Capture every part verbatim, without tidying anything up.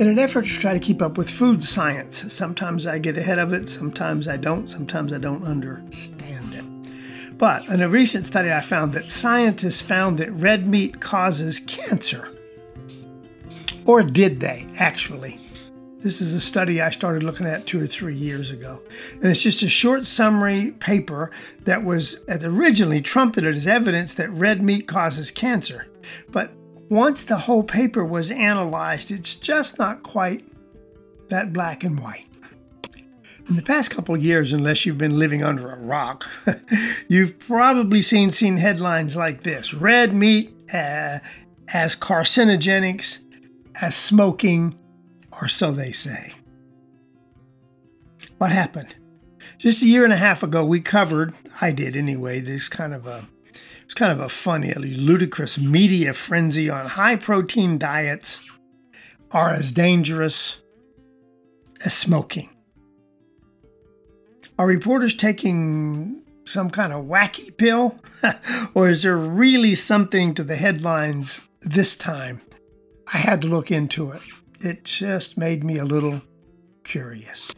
In an effort to try to keep up with food science, sometimes I get ahead of it, sometimes I don't, sometimes I don't understand it. But in a recent study, I found that scientists found that red meat causes cancer. Or did they, actually? This is a study I started looking at two or three years ago. And it's just a short summary paper that was originally trumpeted as evidence that red meat causes cancer. But once the whole paper was analyzed, it's just not quite that black and white. In the past couple of years, unless you've been living under a rock, you've probably seen, seen headlines like this. Red meat uh, as carcinogenics, as smoking, or so they say. What happened? Just a year and a half ago, we covered, I did anyway, this kind of a, it's kind of a funny, ludicrous media frenzy on high-protein diets are as dangerous as smoking. Are reporters taking some kind of wacky pill? Or is there really something to the headlines this time? I had to look into it. It just made me a little curious.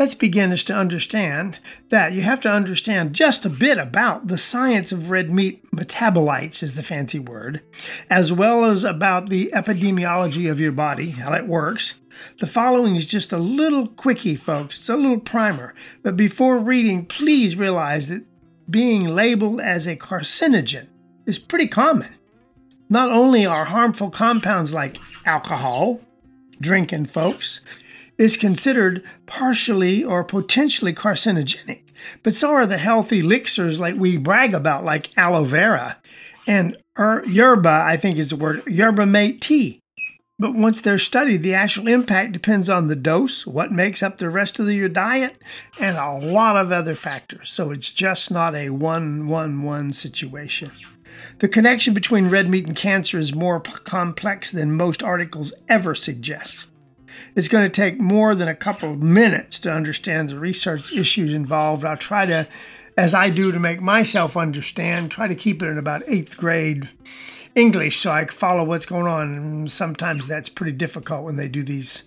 Let's begin is to understand that you have to understand just a bit about the science of red meat metabolites, is the fancy word, as well as about the epidemiology of your body, how it works. The following is just a little quickie, folks. It's a little primer. But before reading, please realize that being labeled as a carcinogen is pretty common. Not only are harmful compounds like alcohol, drinking, folks, is considered partially or potentially carcinogenic. But so are the healthy elixirs like we brag about, like aloe vera and er, yerba, I think is the word, yerba mate tea. But once they're studied, the actual impact depends on the dose, what makes up the rest of the, your diet, and a lot of other factors. So it's just not a one-one-one situation. The connection between red meat and cancer is more p- complex than most articles ever suggest. It's going to take more than a couple of minutes to understand the research issues involved. I'll try to, as I do to make myself understand, try to keep it in about eighth grade English so I can follow what's going on. And sometimes that's pretty difficult when they do these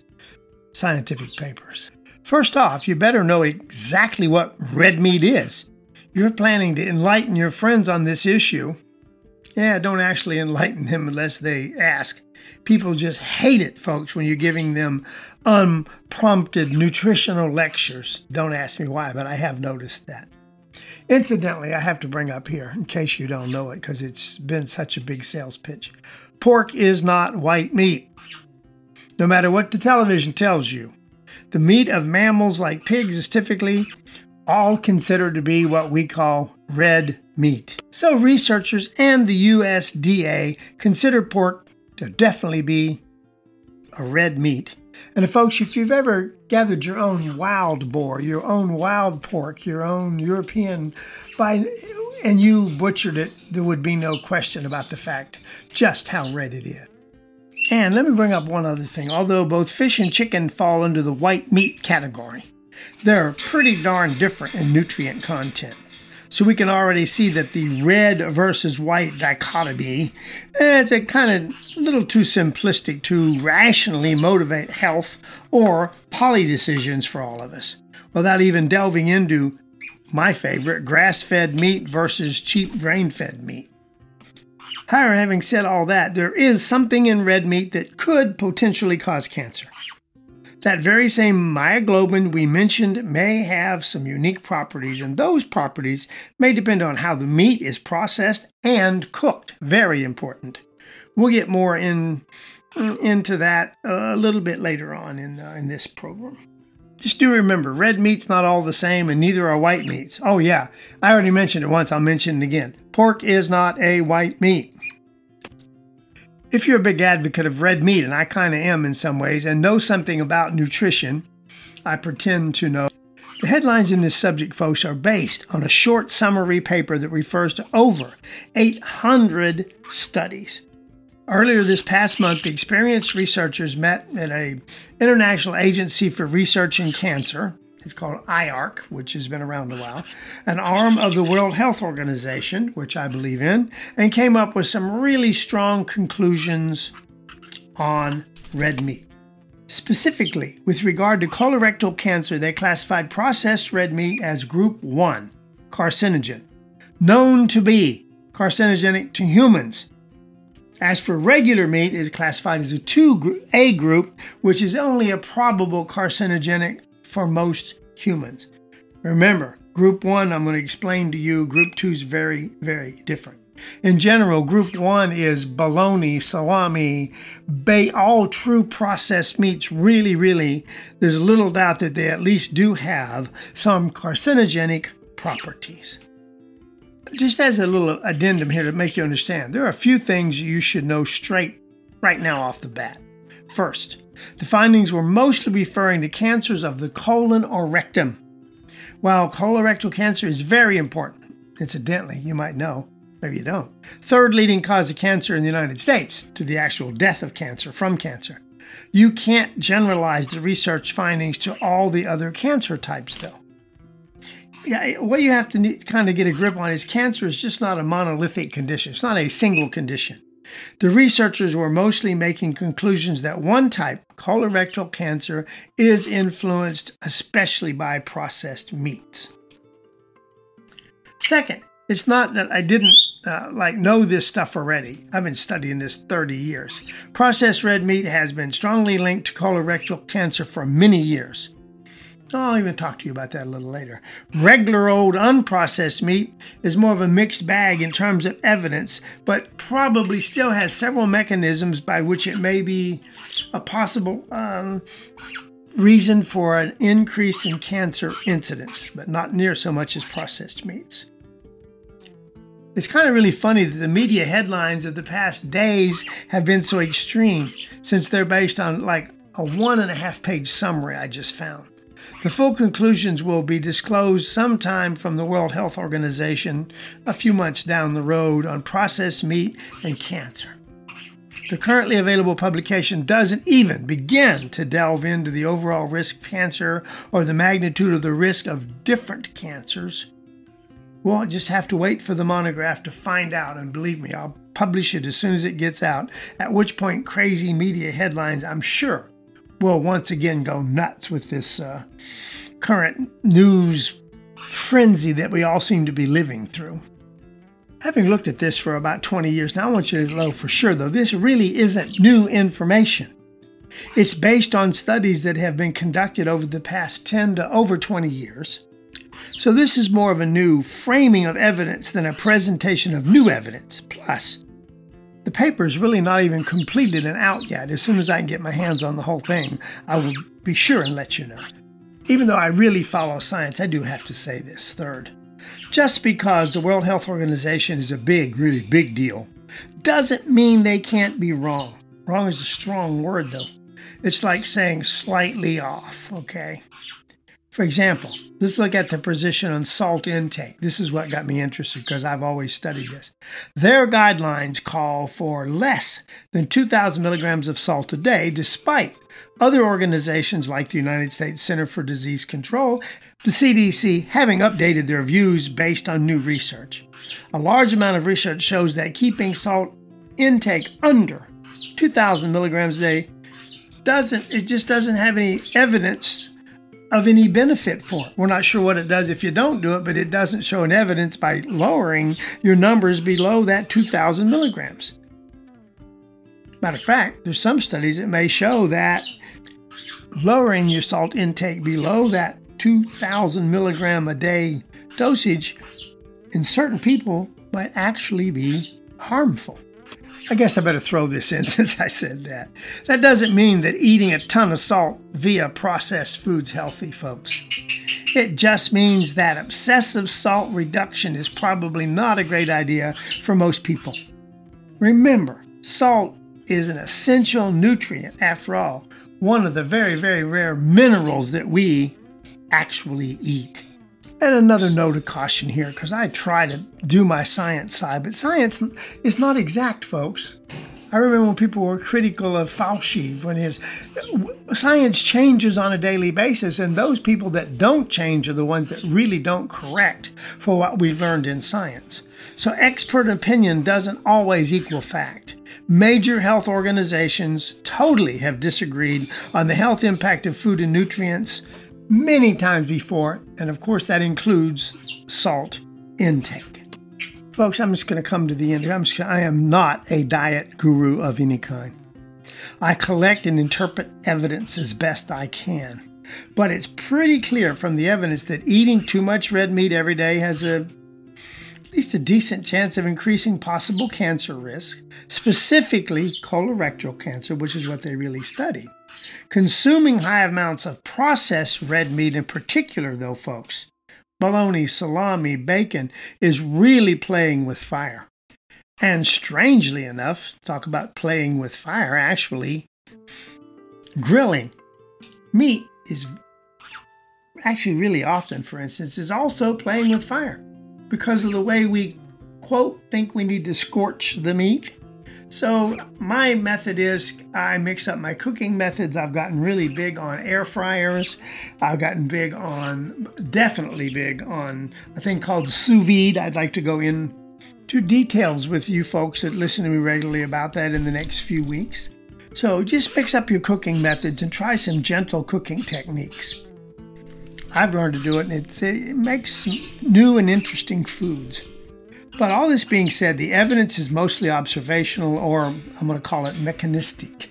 scientific papers. First off, you better know exactly what red meat is. You're planning to enlighten your friends on this issue. Yeah, don't actually enlighten them unless they ask. People just hate it, folks, when you're giving them unprompted nutritional lectures. Don't ask me why, but I have noticed that. Incidentally, I have to bring up here, in case you don't know it, because it's been such a big sales pitch. Pork is not white meat. No matter what the television tells you, the meat of mammals like pigs is typically all considered to be what we call red meat. So researchers and the U S D A consider pork to definitely be a red meat. And folks, if you've ever gathered your own wild boar, your own wild pork, your own European, by, and you butchered it, there would be no question about the fact just how red it is. And let me bring up one other thing. Although both fish and chicken fall under the white meat category, they're pretty darn different in nutrient content. So we can already see that the red versus white dichotomy is a kind of little too simplistic to rationally motivate health or poly decisions for all of us, without even delving into my favorite, grass-fed meat versus cheap grain-fed meat. However, having said all that, there is something in red meat that could potentially cause cancer. That very same myoglobin we mentioned may have some unique properties, and those properties may depend on how the meat is processed and cooked. Very important. We'll get more in, into that a little bit later on in, the, in this program. Just do remember, red meat's not all the same, and neither are white meats. Oh yeah, I already mentioned it once. I'll mention it again. Pork is not a white meat. If you're a big advocate of red meat, and I kind of am in some ways, and know something about nutrition, I pretend to know. The headlines in this subject, folks, are based on a short summary paper that refers to over eight hundred studies. Earlier this past month, experienced researchers met at an international agency for research in cancer. It's called I A R C, which has been around a while, an arm of the World Health Organization, which I believe in, and came up with some really strong conclusions on red meat. Specifically, with regard to colorectal cancer, they classified processed red meat as group one carcinogen, known to be carcinogenic to humans. As for regular meat, it is classified as a two A group, which is only a probable carcinogenic for most humans. Remember, group one, I'm going to explain to you, group two is very, very different. In general, group one is bologna, salami, bay, all true processed meats. Really, really, there's little doubt that they at least do have some carcinogenic properties. Just as a little addendum here to make you understand, there are a few things you should know straight right now off the bat. First, the findings were mostly referring to cancers of the colon or rectum. While colorectal cancer is very important, incidentally, you might know, maybe you don't, third leading cause of cancer in the United States to the actual death of cancer from cancer. You can't generalize the research findings to all the other cancer types, though. Yeah, what you have to kind of get a grip on is cancer is just not a monolithic condition. It's not a single condition. The researchers were mostly making conclusions that one type, colorectal cancer, is influenced especially by processed meats. Second, it's not that I didn't uh, like know this stuff already. I've been studying this thirty years. Processed red meat has been strongly linked to colorectal cancer for many years. I'll even talk to you about that a little later. Regular old unprocessed meat is more of a mixed bag in terms of evidence, but probably still has several mechanisms by which it may be a possible um, reason for an increase in cancer incidence, but not near so much as processed meats. It's kind of really funny that the media headlines of the past days have been so extreme, since they're based on like a one and a half page summary I just found. The full conclusions will be disclosed sometime from the World Health Organization a few months down the road on processed meat and cancer. The currently available publication doesn't even begin to delve into the overall risk of cancer or the magnitude of the risk of different cancers. We'll just have to wait for the monograph to find out, and believe me, I'll publish it as soon as it gets out, at which point crazy media headlines, I'm sure, will once again go nuts with this uh, current news frenzy that we all seem to be living through. Having looked at this for about twenty years now, I want you to know for sure, though, this really isn't new information. It's based on studies that have been conducted over the past ten to over twenty years. So this is more of a new framing of evidence than a presentation of new evidence. Plus, the paper is really not even completed and out yet. As soon as I can get my hands on the whole thing, I will be sure and let you know. Even though I really follow science, I do have to say this. Third, just because the World Health Organization is a big, really big deal, doesn't mean they can't be wrong. Wrong is a strong word, though. It's like saying slightly off, okay? For example, let's look at the position on salt intake. This is what got me interested because I've always studied this. Their guidelines call for less than two thousand milligrams of salt a day, despite other organizations like the United States Center for Disease Control, the C D C, having updated their views based on new research. A large amount of research shows that keeping salt intake under two thousand milligrams a day doesn't, it just doesn't have any evidence of any benefit for it. We're not sure what it does if you don't do it, but it doesn't show an evidence by lowering your numbers below that two thousand milligrams. Matter of fact, there's some studies that may show that lowering your salt intake below that two thousand milligram a day dosage in certain people might actually be harmful. I guess I better throw this in since I said that. That doesn't mean that eating a ton of salt via processed foods is healthy, folks. It just means that obsessive salt reduction is probably not a great idea for most people. Remember, salt is an essential nutrient, after all, one of the very, very rare minerals that we actually eat. And another note of caution here, because I try to do my science side, but science is not exact, folks. I remember when people were critical of Fauci, when his science changes on a daily basis, and those people that don't change are the ones that really don't correct for what we learned in science. So expert opinion doesn't always equal fact. Major health organizations totally have disagreed on the health impact of food and nutrients many times before, and of course that includes salt intake. Folks, I'm just going to come to the end here. I'm just, I am not a diet guru of any kind. I collect and interpret evidence as best I can. But it's pretty clear from the evidence that eating too much red meat every day has a at least a decent chance of increasing possible cancer risk, specifically colorectal cancer, which is what they really studied. Consuming high amounts of processed red meat in particular, though, folks, bologna, salami, bacon, is really playing with fire. And strangely enough, talk about playing with fire, actually, grilling meat is actually really often, for instance, is also playing with fire. Because of the way we, quote, think we need to scorch the meat. So my method is I mix up my cooking methods. I've gotten really big on air fryers. I've gotten big on, definitely big on a thing called sous vide. I'd like to go into details with you folks that listen to me regularly about that in the next few weeks. So just mix up your cooking methods and try some gentle cooking techniques. I've learned to do it, and it's, it makes new and interesting foods. But all this being said, the evidence is mostly observational, or I'm going to call it mechanistic.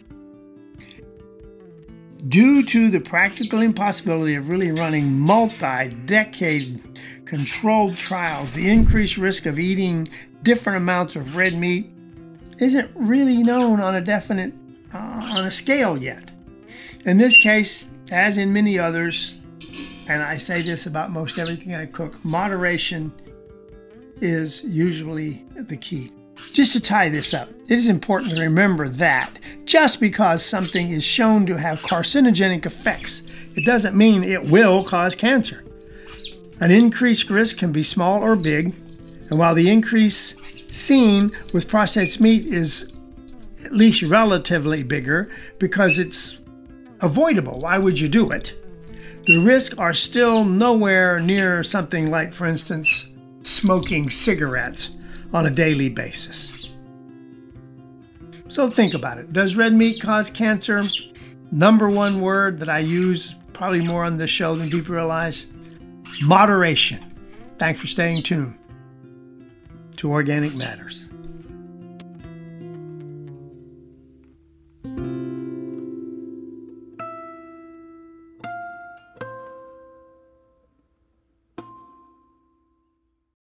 Due to the practical impossibility of really running multi-decade controlled trials, the increased risk of eating different amounts of red meat isn't really known on a definite, uh, on a scale yet. In this case, as in many others, and I say this about most everything I cook, moderation is usually the key. Just to tie this up, it is important to remember that just because something is shown to have carcinogenic effects, it doesn't mean it will cause cancer. An increased risk can be small or big, and while the increase seen with processed meat is at least relatively bigger because it's avoidable, why would you do it? The risks are still nowhere near something like, for instance, smoking cigarettes on a daily basis. So think about it. Does red meat cause cancer? Number one word that I use probably more on this show than people realize, moderation. Thanks for staying tuned to Organic Matters.